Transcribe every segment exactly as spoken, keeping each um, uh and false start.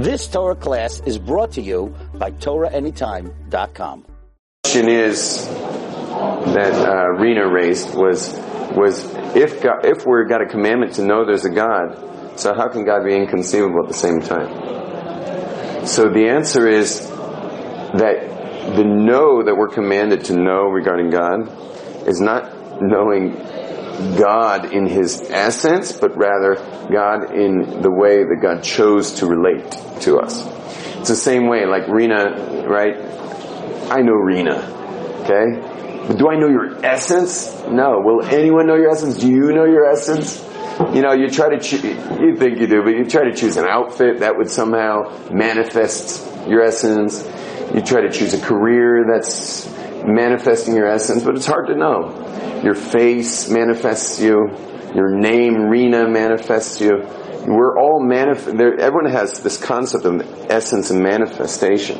This Torah class is brought to you by Torah Any Time dot com. The question is that uh, Rena raised was was if God, if we've got a commandment to know there's a God, so how can God be inconceivable at the same time? So the answer is that the know that we're commanded to know regarding God is not knowing God in his essence, but rather God in the way that God chose to relate to us. It's the same way, like Rena, right? I know Rena, okay? But do I know your essence? No. Will anyone know your essence? Do you know your essence? You know, you try to choose, you think you do, but you try to choose an outfit that would somehow manifest your essence. You try to choose a career that's manifesting your essence, but it's hard to know. Your face manifests you. Your name, Rena, manifests you. We're all manif. Everyone has this concept of essence and manifestation,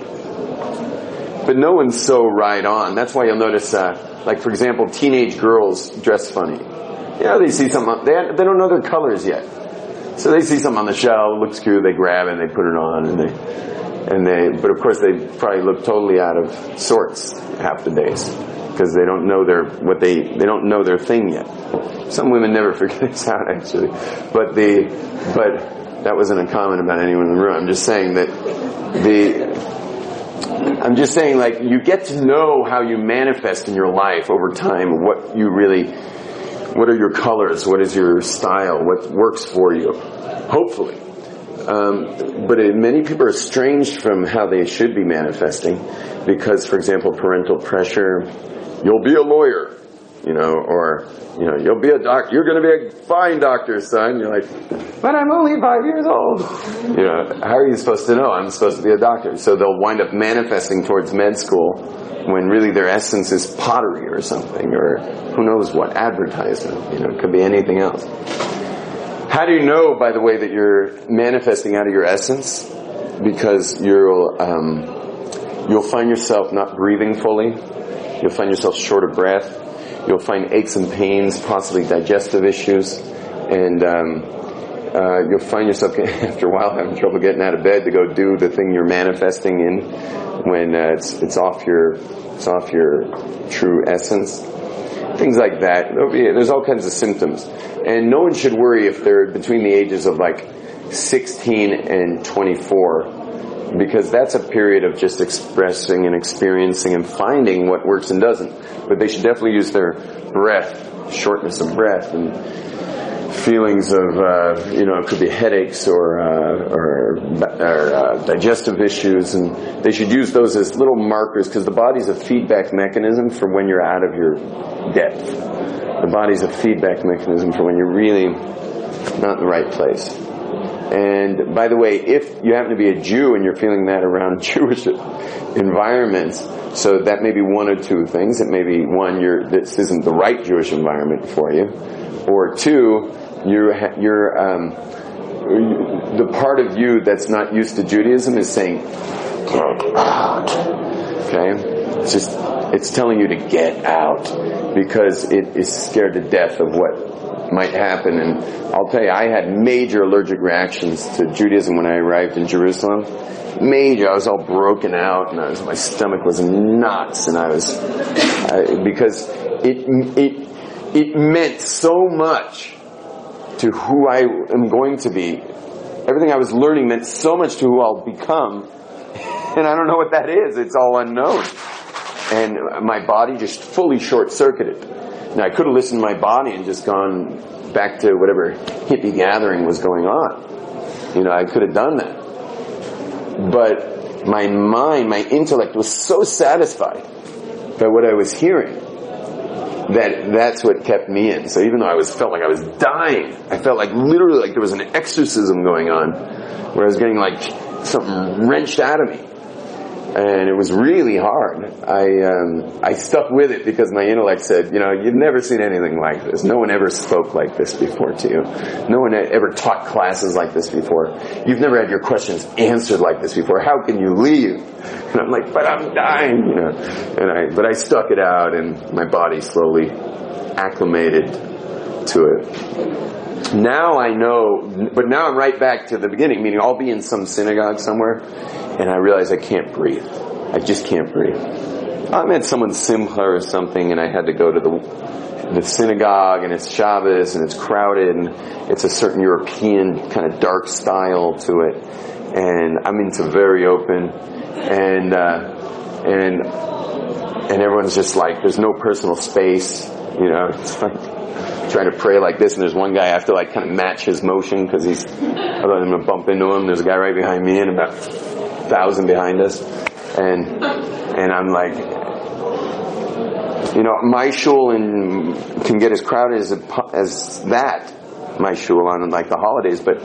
but no one's so right on. That's why you'll notice, uh, like for example, teenage girls dress funny. You know, they see something. They they don't know their colors yet, so they see something on the shelf, looks cute, they grab it, and they put it on, and they. And they, but of course they probably look totally out of sorts half the days because they don't know their what they they don't know their thing yet. Some women never figure this out actually, but the but that wasn't a comment about anyone in the room. I'm just saying that the I'm just saying like you get to know how you manifest in your life over time. What you really, what are your colors? What is your style? What works for you? Hopefully. Um, but it, many people are estranged from how they should be manifesting because, for example, parental pressure, you'll be a lawyer, you know, or, you know, you'll be a doc, you're going to be a fine doctor, son. You're like, but I'm only five years old. You know, how are you supposed to know? I'm supposed to be a doctor. So they'll wind up manifesting towards med school when really their essence is pottery or something, or who knows what, advertisement, you know, it could be anything else. How do you know, by the way, that you're manifesting out of your essence? Because you'll um, you'll find yourself not breathing fully. You'll find yourself short of breath. You'll find aches and pains, possibly digestive issues, and um, uh, you'll find yourself after a while having trouble getting out of bed to go do the thing you're manifesting in when uh, it's it's off your it's off your true essence. Things like that. There's all kinds of symptoms. And no one should worry if they're between the ages of like sixteen and twenty-four, because that's a period of just expressing and experiencing and finding what works and doesn't. But they should definitely use their breath, shortness of breath, and feelings of, uh, you know, it could be headaches or, uh, or, or uh, digestive issues. And they should use those as little markers, because the body's a feedback mechanism for when you're out of your depth. The body's a feedback mechanism for when you're really not in the right place. And by the way, if you happen to be a Jew and you're feeling that around Jewish environments, so that may be one or two things. It may be one, you're, this isn't the right Jewish environment for you, or two, you're you're um, the part of you that's not used to Judaism is saying, okay, it's just it's telling you to get out, because it is scared to death of what might happen. And I'll tell you, I had major allergic reactions to Judaism when I arrived in Jerusalem. Major. I was all broken out, and I was, my stomach was in knots, and I was I, because it it it meant so much to who I am going to be. Everything I was learning meant so much to who I'll become, and I don't know what that is. It's all unknown. And my body just fully short-circuited. Now, I could have listened to my body and just gone back to whatever hippie gathering was going on. You know, I could have done that. But my mind, my intellect was so satisfied by what I was hearing that that's what kept me in. So even though I was felt like I was dying, I felt like literally like there was an exorcism going on where I was getting like something wrenched out of me. And it was really hard. I um, I stuck with it because my intellect said, you know, you've never seen anything like this. No one ever spoke like this before to you. No one ever taught classes like this before. You've never had your questions answered like this before. How can you leave? And I'm like, but I'm dying, you know. And I, but I stuck it out, and my body slowly acclimated to it. Now I know, but now I'm right back to the beginning, meaning I'll be in some synagogue somewhere, and I realize I can't breathe. I just can't breathe. I'm at someone's simcha or something, and I had to go to the, the synagogue, and it's Shabbos, and it's crowded, and it's a certain European kind of dark style to it, and I'm into very open, and uh, and and everyone's just like, there's no personal space, you know, it's like, trying to pray like this, and there's one guy I have to like kind of match his motion because he's, otherwise I'm going to bump into him. There's a guy right behind me and about a thousand behind us, and and I'm like, you know, my shul in, can get as crowded as as that, my shul on like the holidays, but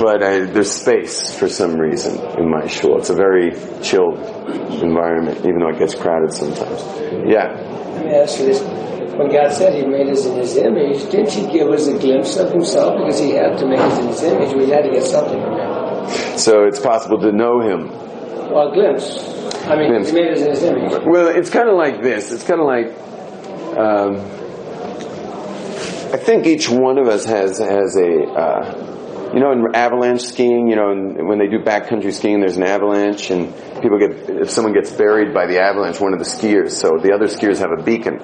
but I, there's space for some reason in my shul. It's a very chilled environment, even though it gets crowded sometimes. Yeah. Let me ask you this. When God said He made us in His image, didn't He give us a glimpse of Himself? Because He had to make us in His image. We had to get something from Him. So it's possible to know Him. Well, a glimpse. I mean, glimpse. He made us in His image. Well, it's kind of like this. It's kind of like... Um, I think each one of us has, has a... Uh, you know, in avalanche skiing, you know, in, when they do backcountry skiing, there's an avalanche, and people get... If someone gets buried by the avalanche, one of the skiers, so the other skiers have a beacon.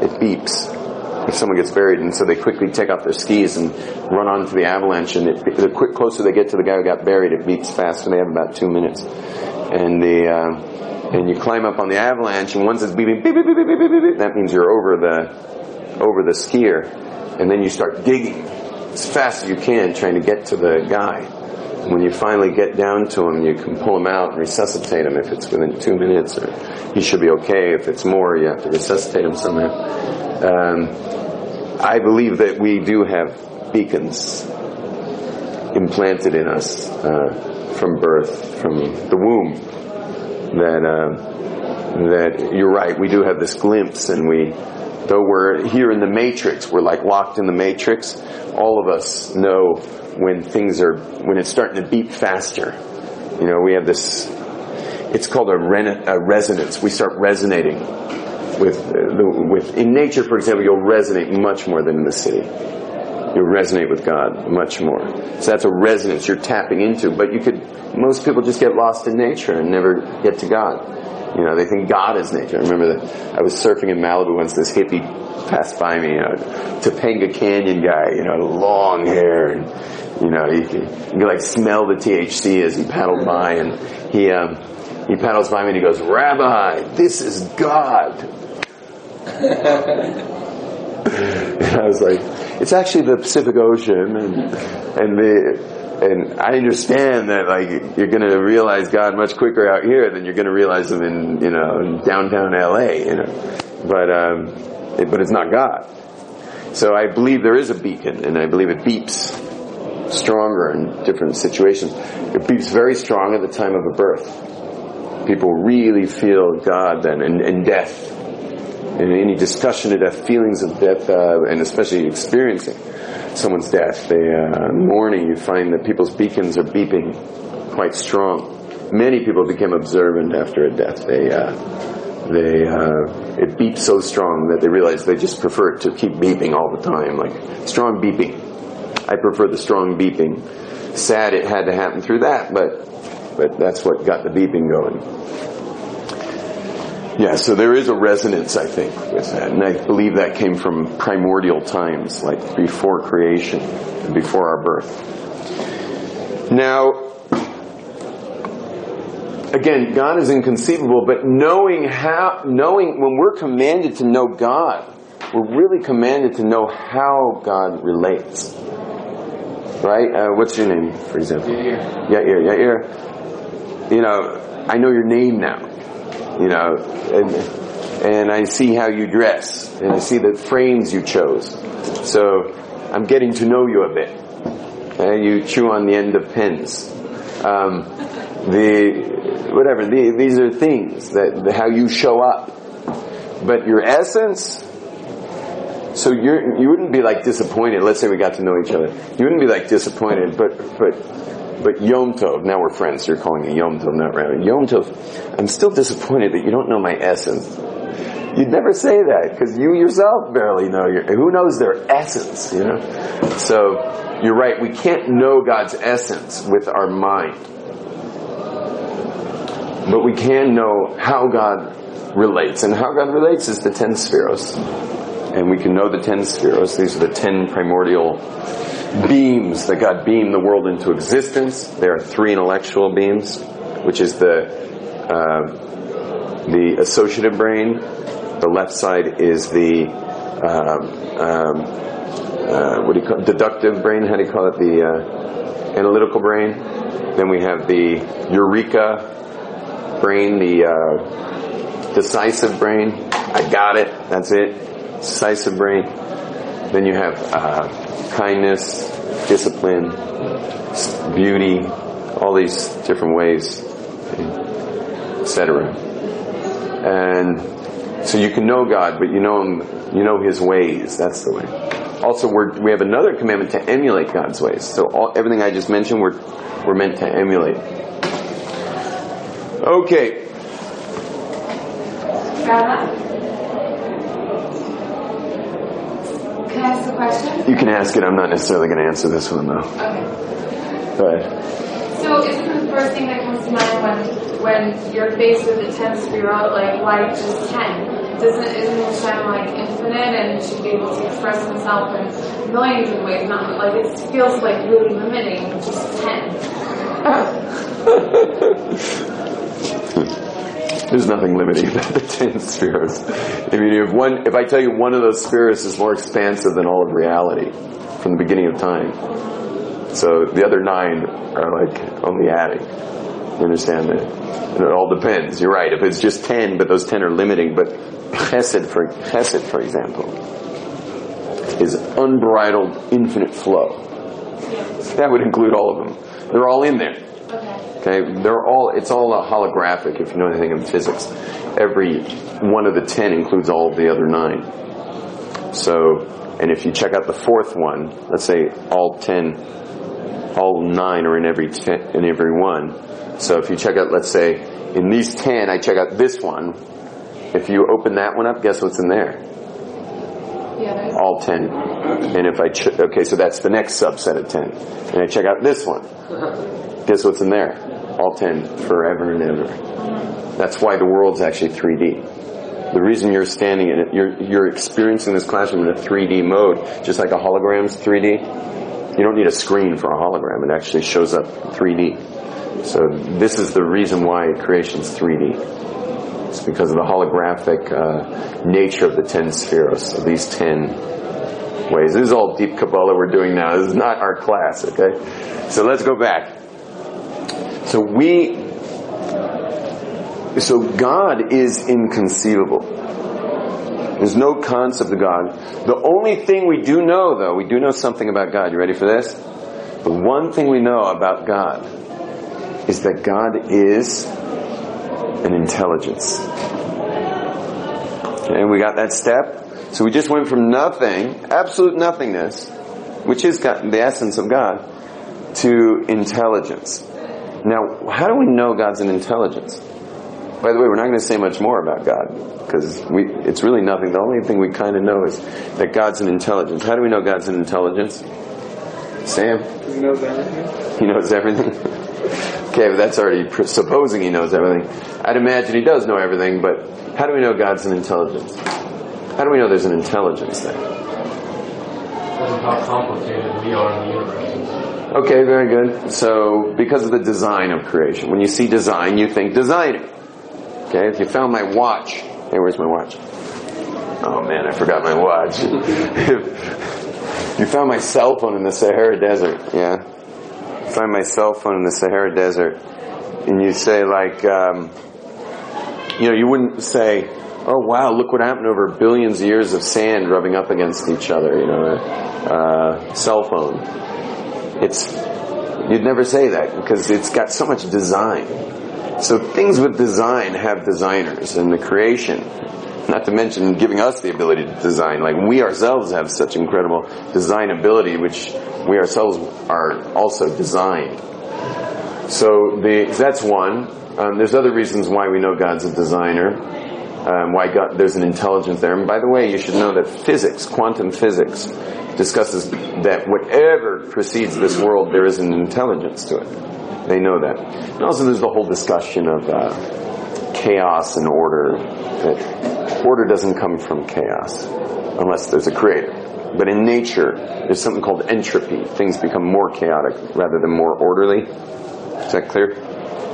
It beeps if someone gets buried, and so they quickly take off their skis and run onto the avalanche, and it, the quick, closer they get to the guy who got buried, it beeps fast, and they have about two minutes. And the uh, and you climb up on the avalanche, and once it's beeping, beep, beep, beep, beep, beep, beep, beep, that means you're over the over the skier, and then you start digging as fast as you can, trying to get to the guy. And when you finally get down to him, you can pull him out and resuscitate him if it's within two minutes, or he should be okay. If it's more, you have to resuscitate him somehow. Um, I believe that we do have beacons implanted in us uh, from birth, from the womb. That uh, that you're right. We do have this glimpse, and we, though we're here in the matrix, we're like locked in the matrix. All of us know. When things are, when it's starting to beat faster, you know, we have this, it's called a, rena, a resonance. We start resonating with, uh, the, with, in nature, for example, you'll resonate much more than in the city. You'll resonate with God much more. So that's a resonance you're tapping into, but you could, most people just get lost in nature and never get to God. You know, they think God is nature. I remember that I was surfing in Malibu once, this hippie passed by me, you know, Topanga Canyon guy, you know, long hair, and you know, you could, you could like smell the T H C as he paddled by, and he um, he paddles by me and he goes, "Rabbi, this is God." And I was like, "It's actually the Pacific Ocean," and and the and I understand that like you're going to realize God much quicker out here than you're going to realize Him in, you know, in downtown L A, you know, but. Um, It, but it's not God. So I believe there is a beacon, and I believe it beeps stronger in different situations. It beeps very strong at the time of a birth. People really feel God then, and, and death, and any discussion of death, feelings of death, uh, and especially experiencing someone's death. They, uh, mourning, you find that people's beacons are beeping quite strong. Many people became observant after a death. They, uh, They uh, it beeps so strong that they realize they just prefer it to keep beeping all the time, like strong beeping. I prefer the strong beeping. Sad it had to happen through that, but but that's what got the beeping going. Yeah, so there is a resonance, I think, with that, and I believe that came from primordial times, like before creation, and before our birth. Now. Again, God is inconceivable, but knowing how, knowing when we're commanded to know God, we're really commanded to know how God relates. Right? Uh, what's your name, for example? Yair. Yair, Yair. You know, I know your name now. You know, and and I see how you dress, and I see the frames you chose. So I'm getting to know you a bit. Okay? You chew on the end of pens. Um, the Whatever, the, these are things that the, how you show up, but your essence. So you you wouldn't be like disappointed. Let's say we got to know each other, you wouldn't be like disappointed. But but but Yom Tov. Now we're friends. You're calling me Yom Tov, not Rabbi Yom Tov. I'm still disappointed that you don't know my essence. You'd never say that, because you yourself barely know your, who knows their essence, you know? So, you're right, we can't know God's essence with our mind. But we can know how God relates, and how God relates is the ten spheros. And we can know the ten spheros. These are the ten primordial beams that God beamed the world into existence. There are three intellectual beams, which is the uh, the associative brain. The left side is the um, um, uh, what do you call it? Deductive brain? How do you call it? The uh, analytical brain. Then we have the eureka brain, the uh, decisive brain. I got it. That's it. Decisive brain. Then you have uh, kindness, discipline, beauty, all these different ways, et cetera. And so you can know God, but you know Him, you know His ways. That's the way. Also, we're, we have another commandment to emulate God's ways. So all, everything I just mentioned, we're we're meant to emulate. Okay. Can I ask a question? You can ask it. I'm not necessarily going to answer this one, though. Okay. Go ahead. So isn't the first thing that comes to mind when when you're faced with a ten spherot, like, why just ten? Doesn't isn't Hashem like infinite and should be able to express himself in millions of ways? Not like it feels like really limiting, just ten. There's nothing limiting about the ten spheros. I mean, if one, if I tell you one of those spheros is more expansive than all of reality from the beginning of time. So the other nine are like only adding. You understand that? And it all depends. You're right. If it's just ten, but those ten are limiting. But Chesed, for Chesed, for example, is unbridled, infinite flow. That would include all of them. They're all in there. Okay. Okay. They're all. It's all a holographic. If you know anything in physics, every one of the ten includes all of the other nine. So, and if you check out the fourth one, let's say all ten. All nine are in every ten, in every one. So if you check out, let's say, in these ten, I check out this one. If you open that one up, guess what's in there? Yeah, all ten. And if I ch- okay, so that's the next subset of ten. And I check out this one. Guess what's in there? All ten, forever and ever. That's why the world's actually three D. The reason you're standing in it, you're you're experiencing this classroom in a three D mode, just like a hologram's three D. You don't need a screen for a hologram. It actually shows up three D. So this is the reason why creation's three D. It's because of the holographic uh, nature of the ten spheros, of these ten ways. This is all deep Kabbalah we're doing now. This is not our class, okay? So let's go back. So we... So God is inconceivable. There's no concept of God. The only thing we do know, though, we do know something about God. You ready for this? The one thing we know about God is that God is an intelligence. Okay, we got that step. So we just went from nothing, absolute nothingness, which is God, the essence of God, to intelligence. Now, how do we know God's an intelligence? By the way, we're not going to say much more about God, because we, it's really nothing. The only thing we kind of know is that God's an intelligence. How do we know God's an intelligence? Sam? He knows everything. He knows everything? Okay, but that's already pre- supposing he knows everything. I'd imagine he does know everything, but how do we know God's an intelligence? How do we know there's an intelligence there? How complicated we are in the universe. Okay, very good. So, because of the design of creation. When you see design, you think designer. Okay, if you found my watch. Hey, where's my watch? Oh man, I forgot my watch. You found my cell phone in the Sahara Desert, yeah? You find my cell phone in the Sahara Desert, and you say, like, um, you know, you wouldn't say, oh wow, look what happened over billions of years of sand rubbing up against each other, you know, uh, cell phone. It's, you'd never say that, because it's got so much design. So things with design have designers, and the creation, not to mention giving us the ability to design. Like, we ourselves have such incredible design ability, which we ourselves are also designed. So the, that's one. Um, there's other reasons why we know God's a designer. Um, why God, there's an intelligence there. And by the way, you should know that physics, quantum physics, discusses that whatever precedes this world, there is an intelligence to it. They know that. And also there's the whole discussion of uh, chaos and order. That order doesn't come from chaos, unless there's a creator. But in nature, there's something called entropy. Things become more chaotic rather than more orderly. Is that clear?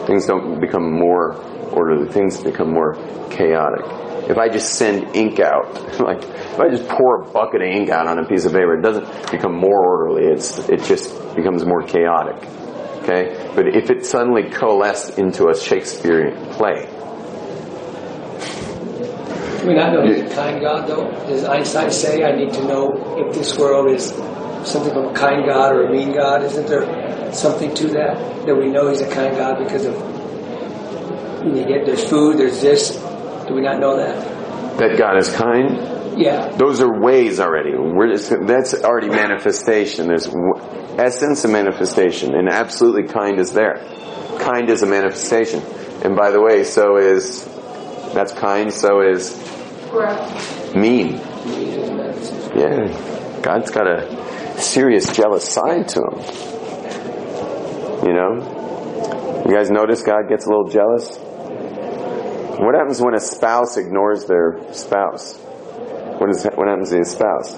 Things don't become more orderly. Things become more chaotic. If I just send ink out, like if I just pour a bucket of ink out on a piece of paper, it doesn't become more orderly. It's it just becomes more chaotic. Okay? But if it suddenly coalesced into a Shakespearean play. I mean, I know you, kind God, though. Does Einstein say I need to know if this world is something of a kind God or a mean God? Isn't there something to that? That we know he's a kind God because of you get there's food, there's this. Do we not know that? That God is kind? Yeah. Those are ways already. We're just, that's already manifestation. There's essence and manifestation. And absolutely kind is there. Kind is a manifestation. And by the way, so is, that's kind, so is mean. Yeah. God's got a serious jealous side to him. You know? You guys notice God gets a little jealous? What happens when a spouse ignores their spouse? What, is, what happens to the spouse?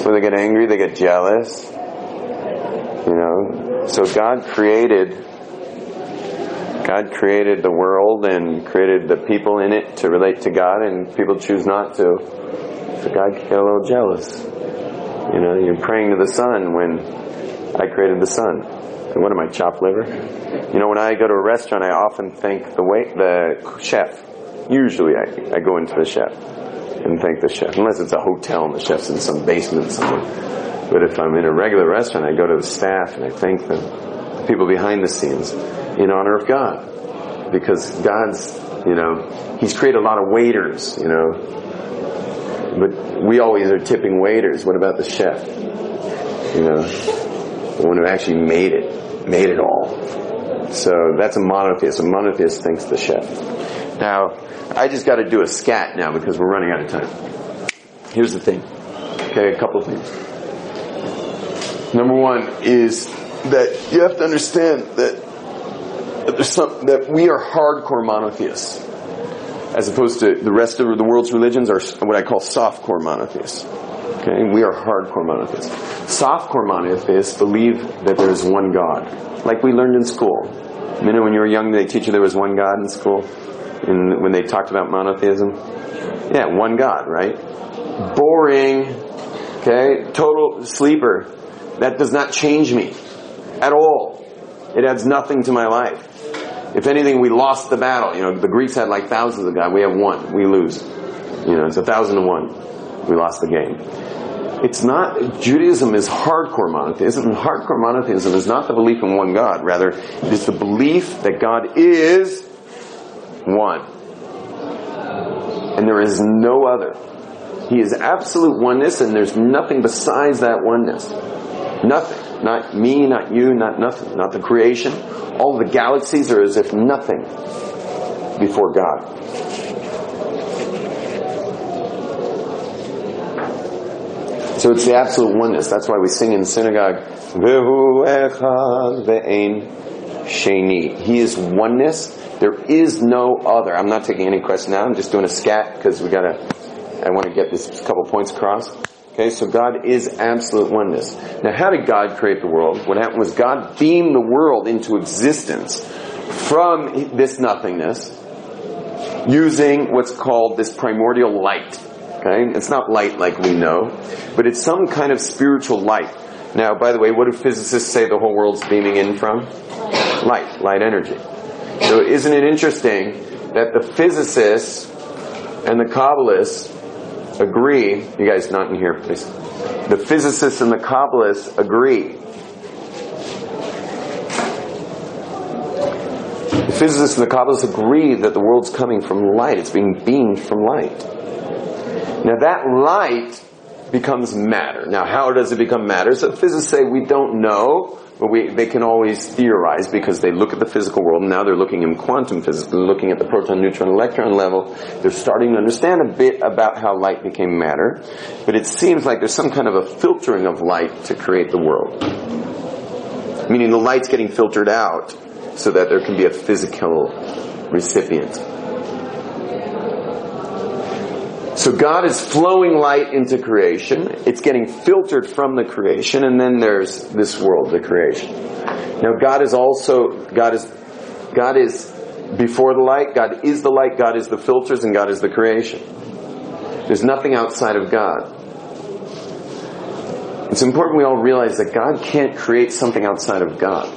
So they get angry, they get jealous. You know? So God created God created the world and created the people in it to relate to God, and people choose not to. So God can get a little jealous. You know, you're praying to the sun when I created the sun. What am I, chopped liver? You know, when I go to a restaurant, I often thank the wait, the chef. Usually I, I go into the chef and thank the chef. Unless it's a hotel and the chef's in some basement somewhere. But if I'm in a regular restaurant, I go to the staff and I thank them. The people behind the scenes. In honor of God. Because God's, you know, he's created a lot of waiters, you know. But we always are tipping waiters. What about the chef? You know. The one who actually made it, made it all. So that's a monotheist. A monotheist thinks the chef. Now, I just got to do a scat now because we're running out of time. Here's the thing. Okay, a couple of things. Number one is that you have to understand that, that, there's some, that we are hardcore monotheists, as opposed to the rest of the world's religions are what I call softcore monotheists. Okay, we are hardcore monotheists. Softcore monotheists believe that there is one God, like we learned in school. You know, when you were young, they teach you there was one God in school, and when they talked about monotheism, yeah, one God, right? Boring. Okay, total sleeper. That does not change me at all. It adds nothing to my life. If anything, we lost the battle. You know, the Greeks had like thousands of God. We have one. We lose. You know, it's a thousand to one. We lost the game. It's not, Judaism is hardcore monotheism. And hardcore monotheism is not the belief in one God. Rather, it is the belief that God is one. And there is no other. He is absolute oneness, and there's nothing besides that oneness. Nothing. Not me, not you, not nothing. Not the creation. All the galaxies are as if nothing before God. So it's the absolute oneness. That's why we sing in synagogue, Vihu echad vein sheini. He is oneness. There is no other. I'm not taking any questions now. I'm just doing a scat because we gotta. I want to get this couple points across. Okay, so God is absolute oneness. Now, how did God create the world? What happened was God beamed the world into existence from this nothingness using what's called this primordial light. Okay? It's not light like we know, but it's some kind of spiritual light. Now, by the way, what do physicists say the whole world's beaming in from? Light, light energy. So isn't it interesting that the physicists and the Kabbalists agree, you guys not in here, please. The physicists and the Kabbalists agree. The physicists and the Kabbalists agree that the world's coming from light. It's being beamed from light. Now that light becomes matter. Now how does it become matter? So physicists say we don't know. But we, they can always theorize because they look at the physical world. Now they're looking in quantum physics. They're looking at the proton, neutron, electron level. They're starting to understand a bit about how light became matter. But it seems like there's some kind of a filtering of light to create the world. Meaning the light's getting filtered out so that there can be a physical recipient. So God is flowing light into creation. It's getting filtered from the creation, and then there's this world, the creation. Now God is also, God is, God is before the light, God is the light, God is the filters, and God is the creation. There's nothing outside of God. It's important we all realize that God can't create something outside of God.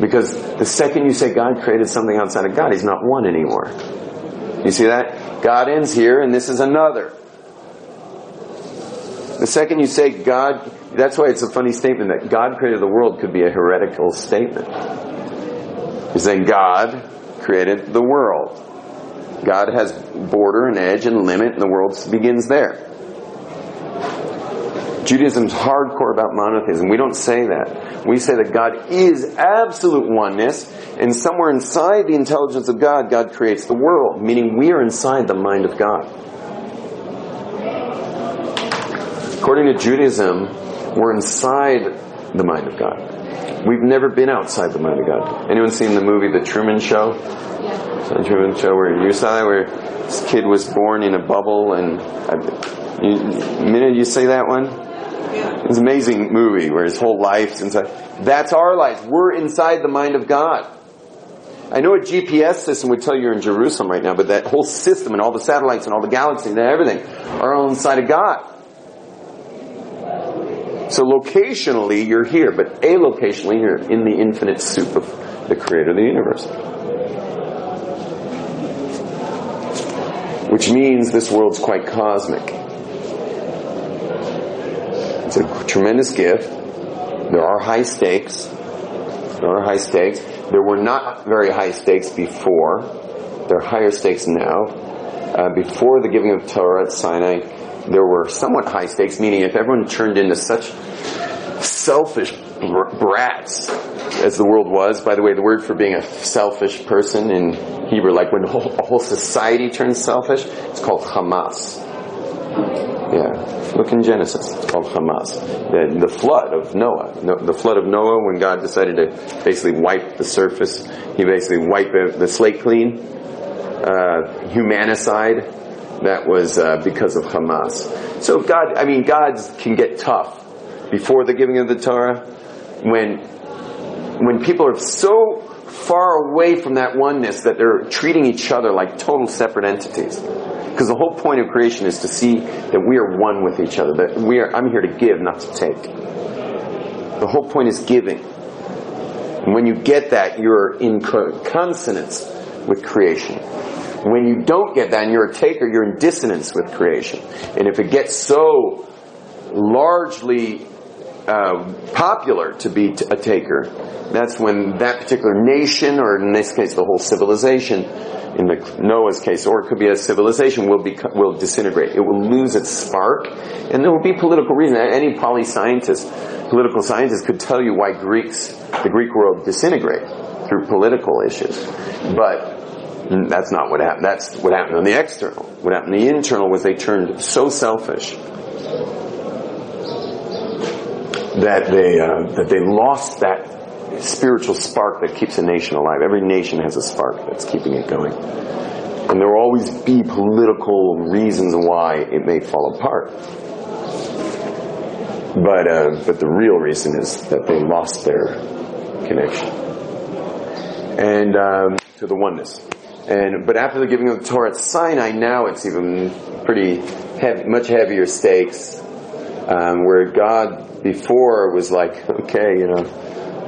Because the second you say God created something outside of God, He's not one anymore. You see that? God ends here, and this is another. The second you say God, that's why it's a funny statement that God created the world could be a heretical statement. You're saying God created the world. God has border and edge and limit, and the world begins there. Judaism's hardcore about monotheism. We don't say that. We say that God is absolute oneness, and somewhere inside the intelligence of God, God creates the world, meaning we are inside the mind of God. According to Judaism, we're inside the mind of God. We've never been outside the mind of God. Anyone seen the movie The Truman Show? The Truman Show, where you saw that, where this kid was born in a bubble, and you, the minute you say that one, it's an amazing movie where his whole life's inside. That's our lives. We're inside the mind of God. I know a G P S system would tell you you're in Jerusalem right now, but that whole system and all the satellites and all the galaxies and everything are all inside of God. So locationally, you're here, but alocationally, you're in the infinite soup of the creator of the universe. Which means this world's quite cosmic. It's a tremendous gift. There are high stakes. There are high stakes. There were not very high stakes before. There are higher stakes now. Uh, before the giving of Torah at Sinai, there were somewhat high stakes, meaning if everyone turned into such selfish br- brats as the world was, by the way, the word for being a selfish person in Hebrew, like when a whole, a whole society turns selfish, it's called Hamas. Yeah. Look in Genesis. It's called Hamas. The, the flood of Noah. No, the flood of Noah, when God decided to basically wipe the surface. He basically wiped the, the slate clean. Uh, humanicide. That was uh, because of Hamas. So God, I mean, God can get tough before the giving of the Torah. When, when people are so far away from that oneness that they're treating each other like total separate entities. Because the whole point of creation is to see that we are one with each other. That we are, I'm here to give, not to take. The whole point is giving. And when you get that, you're in consonance with creation. When you don't get that and you're a taker, you're in dissonance with creation. And if it gets so largely uh, popular to be a taker, that's when that particular nation, or in this case the whole civilization, in the Noah's case, or it could be a civilization, will be, will disintegrate. It will lose its spark, and there will be political reason. Any poly-scientist, political scientist could tell you why Greeks, the Greek world, disintegrate through political issues. But that's not what happened. That's what happened on the external. What happened on the internal was they turned so selfish that they uh, that they lost that spiritual spark that keeps a nation alive. Every nation has a spark that's keeping it going. And there will always be political reasons why it may fall apart. But uh, but the real reason is that they lost their connection. And um, to the oneness. And But after the giving of the Torah at Sinai, now it's even pretty heavy, much heavier stakes, um, where God before was like, okay, you know,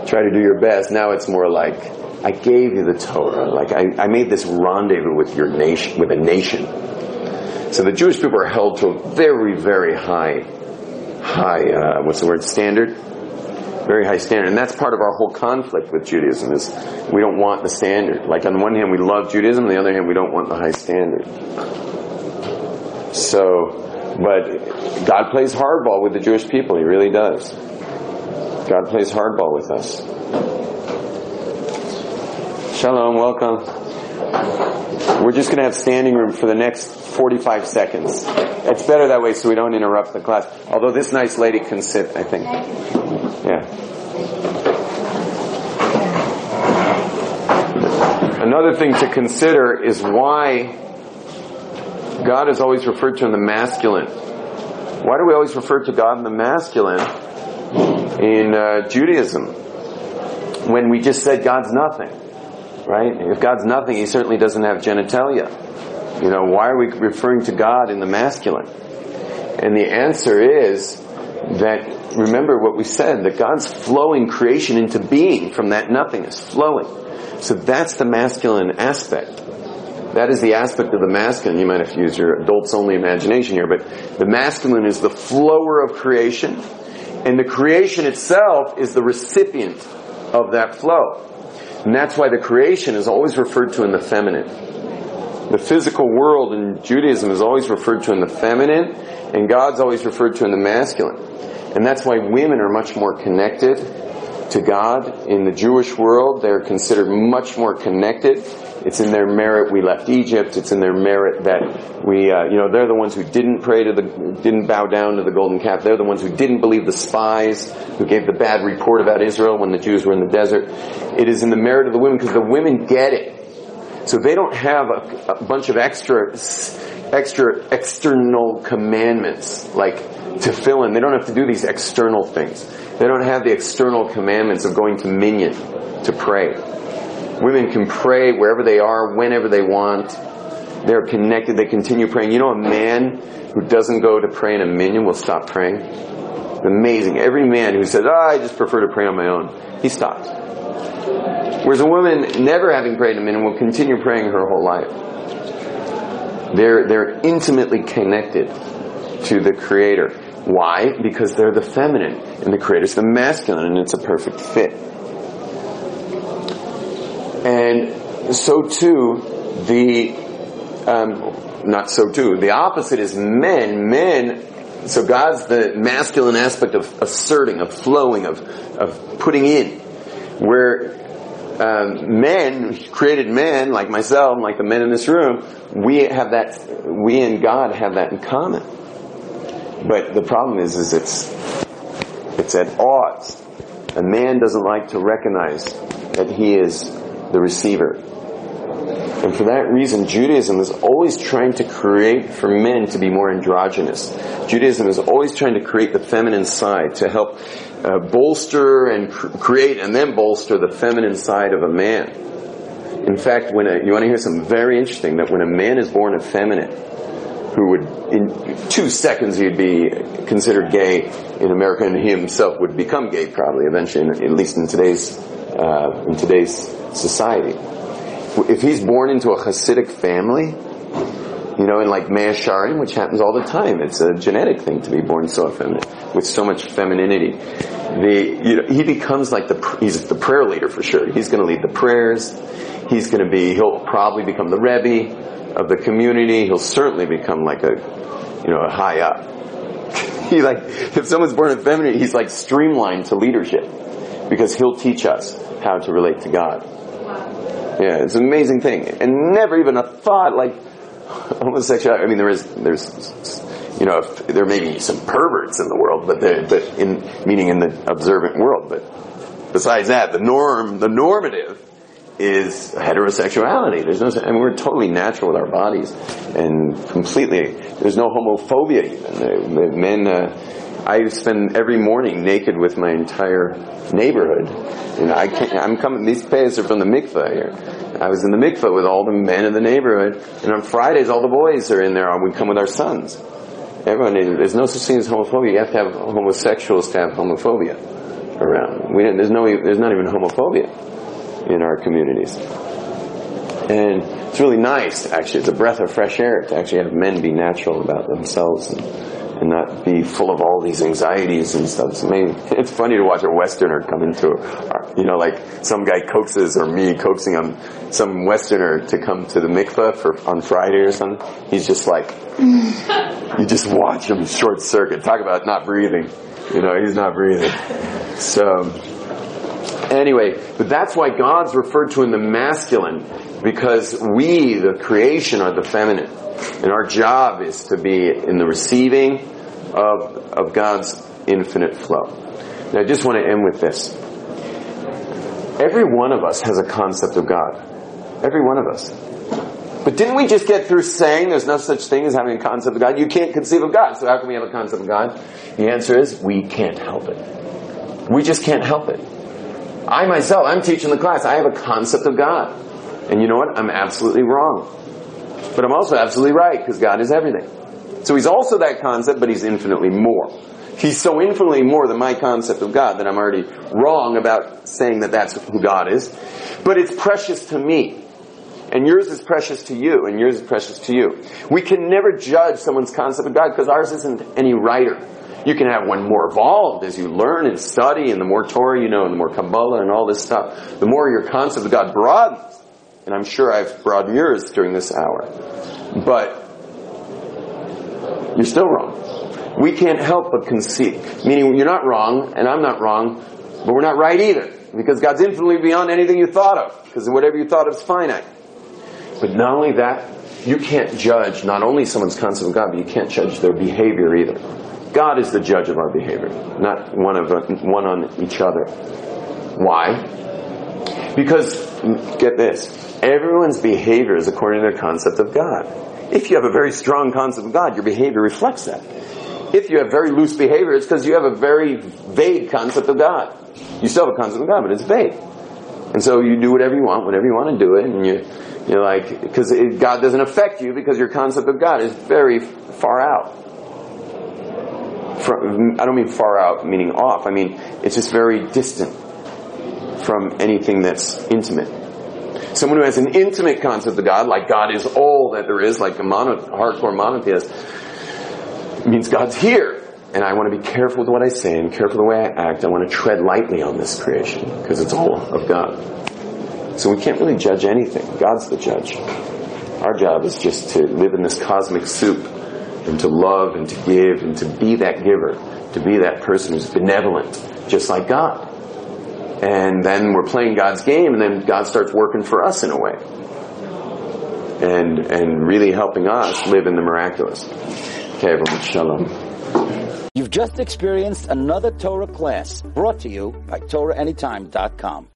try to do your best. Now it's more like, I gave you the Torah. Like, I, I made this rendezvous with your nation, with a nation. So the Jewish people are held to a very, very high, high, uh, what's the word, standard? Very high standard. And that's part of our whole conflict with Judaism, is we don't want the standard. Like, on the one hand, we love Judaism. On the other hand, we don't want the high standard. So, but God plays hardball with the Jewish people. He really does. God plays hardball with us. Shalom, welcome. We're just going to have standing room for the next forty-five seconds. It's better that way so we don't interrupt the class. Although this nice lady can sit, I think. Yeah. Another thing to consider is why God is always referred to in the masculine. Why do we always refer to God in the masculine in uh, Judaism when we just said God's nothing, right? If God's nothing, He certainly doesn't have genitalia. You know, why are we referring to God in the masculine? And the answer is that, remember what we said, that God's flowing creation into being from that nothingness, flowing. So that's the masculine aspect. That is the aspect of the masculine. You might have to use your adults-only imagination here, but the masculine is the flower of creation, and the creation itself is the recipient of that flow. And that's why the creation is always referred to in the feminine. The physical world in Judaism is always referred to in the feminine, and God's always referred to in the masculine. And that's why women are much more connected to God. In the Jewish world, they're considered much more connected. It's in their merit we left Egypt. It's in their merit that we, uh, you know, they're the ones who didn't pray to the, didn't bow down to the golden calf. They're the ones who didn't believe the spies who gave the bad report about Israel when the Jews were in the desert. It is in the merit of the women because the women get it. So they don't have a, a bunch of extra, extra external commandments like tefillin. They don't have to do these external things. They don't have the external commandments of going to Minyan to pray. Women can pray wherever they are, whenever they want. They're connected. They continue praying. You know, a man who doesn't go to pray in a minyan will stop praying. It's amazing. Every man who says, oh, I just prefer to pray on my own, he stops. Whereas a woman, never having prayed in a minyan, will continue praying her whole life. They're, they're intimately connected to the Creator. Why? Because they're the feminine, and the Creator's the masculine, and it's a perfect fit. And so too, the, um, not so too, the opposite is men. Men, so God's the masculine aspect of asserting, of flowing, of, of putting in. Where um, men, created men, like myself, like the men in this room, we have that, we and God have that in common. But the problem is, is it's, it's at odds. A man doesn't like to recognize that he is the receiver. And for that reason, Judaism is always trying to create for men to be more androgynous. Judaism is always trying to create the feminine side to help uh, bolster and cr- create and then bolster the feminine side of a man. In fact, when a, you want to hear something very interesting, that when a man is born effeminate, who would, in two seconds, he'd be considered gay in America, and he himself would become gay probably eventually, at least in today's uh, in today's society. If he's born into a Hasidic family, you know, in like Meisharim, which happens all the time, it's a genetic thing to be born so effeminate, with so much femininity. The you know, he becomes like the he's the prayer leader for sure. He's going to lead the prayers. He's going to be he'll probably become the Rebbe of the community. He'll certainly become like a, you know, a high up. He like, if someone's born effeminate, he's like streamlined to leadership because he'll teach us how to relate to God. Yeah, it's an amazing thing. And never even a thought like homosexuality. I mean, there is, there's, you know, there may be some perverts in the world, but but in meaning in the observant world. But besides that, the norm, the normative is heterosexuality. There's no, I mean, we're totally natural with our bodies, and completely, there's no homophobia even. The, the men, uh, I spend every morning naked with my entire neighborhood, and I can't, I'm coming, these payers are from the mikveh here. I was in the mikveh with all the men in the neighborhood, and on Fridays all the boys are in there, and we come with our sons. Everyone, there's no such thing as homophobia. You have to have homosexuals to have homophobia around. We didn't, there's no, there's not even homophobia in our communities. And it's really nice, actually. It's a breath of fresh air to actually have men be natural about themselves and, and not be full of all these anxieties and stuff. It's amazing. It's funny to watch a Westerner come into, our, you know, like some guy coaxes, or me coaxing him, some Westerner to come to the mikveh for, on Friday or something. He's just like, you just watch him short circuit. Talk about not breathing. You know, he's not breathing. So, anyway, but that's why God's referred to in the masculine, because we, the creation, are the feminine. And our job is to be in the receiving of, of God's infinite flow. Now, I just want to end with this. Every one of us has a concept of God. Every one of us. But didn't we just get through saying there's no such thing as having a concept of God? You can't conceive of God, so how can we have a concept of God? The answer is, we can't help it. We just can't help it. I myself, I'm teaching the class, I have a concept of God. And you know what? I'm absolutely wrong. But I'm also absolutely right, because God is everything. So he's also that concept, but he's infinitely more. He's so infinitely more than my concept of God that I'm already wrong about saying that that's who God is. But it's precious to me. And yours is precious to you, and yours is precious to you. We can never judge someone's concept of God, because ours isn't any righter. You can have one more evolved as you learn and study, and the more Torah you know, and the more Kabbalah and all this stuff, the more your concept of God broadens. And I'm sure I've broadened yours during this hour. But you're still wrong. We can't help but concede. Meaning, you're not wrong, and I'm not wrong, but we're not right either. Because God's infinitely beyond anything you thought of. Because whatever you thought of is finite. But not only that, you can't judge not only someone's concept of God, but you can't judge their behavior either. God is the judge of our behavior, not one of one on each other. Why? Because, get this, everyone's behavior is according to their concept of God. If you have a very strong concept of God, your behavior reflects that. If you have very loose behavior, it's because you have a very vague concept of God. You still have a concept of God, but it's vague. And so you do whatever you want, whenever you want to do it, and you, you're like, because God doesn't affect you, because your concept of God is very far out. From, I don't mean far out, meaning off. I mean, it's just very distant from anything that's intimate. Someone who has an intimate concept of God, like God is all that there is, like a mono, hardcore monotheist, means God's here. And I want to be careful with what I say and careful the way I act. I want to tread lightly on this creation, because it's all of God. So we can't really judge anything. God's the judge. Our job is just to live in this cosmic soup, and to love and to give and to be that giver, to be that person who's benevolent, just like God. And then we're playing God's game, and then God starts working for us in a way. And and really helping us live in the miraculous. Okay, everyone, shalom. You've just experienced another Torah class brought to you by Torah Any Time dot com.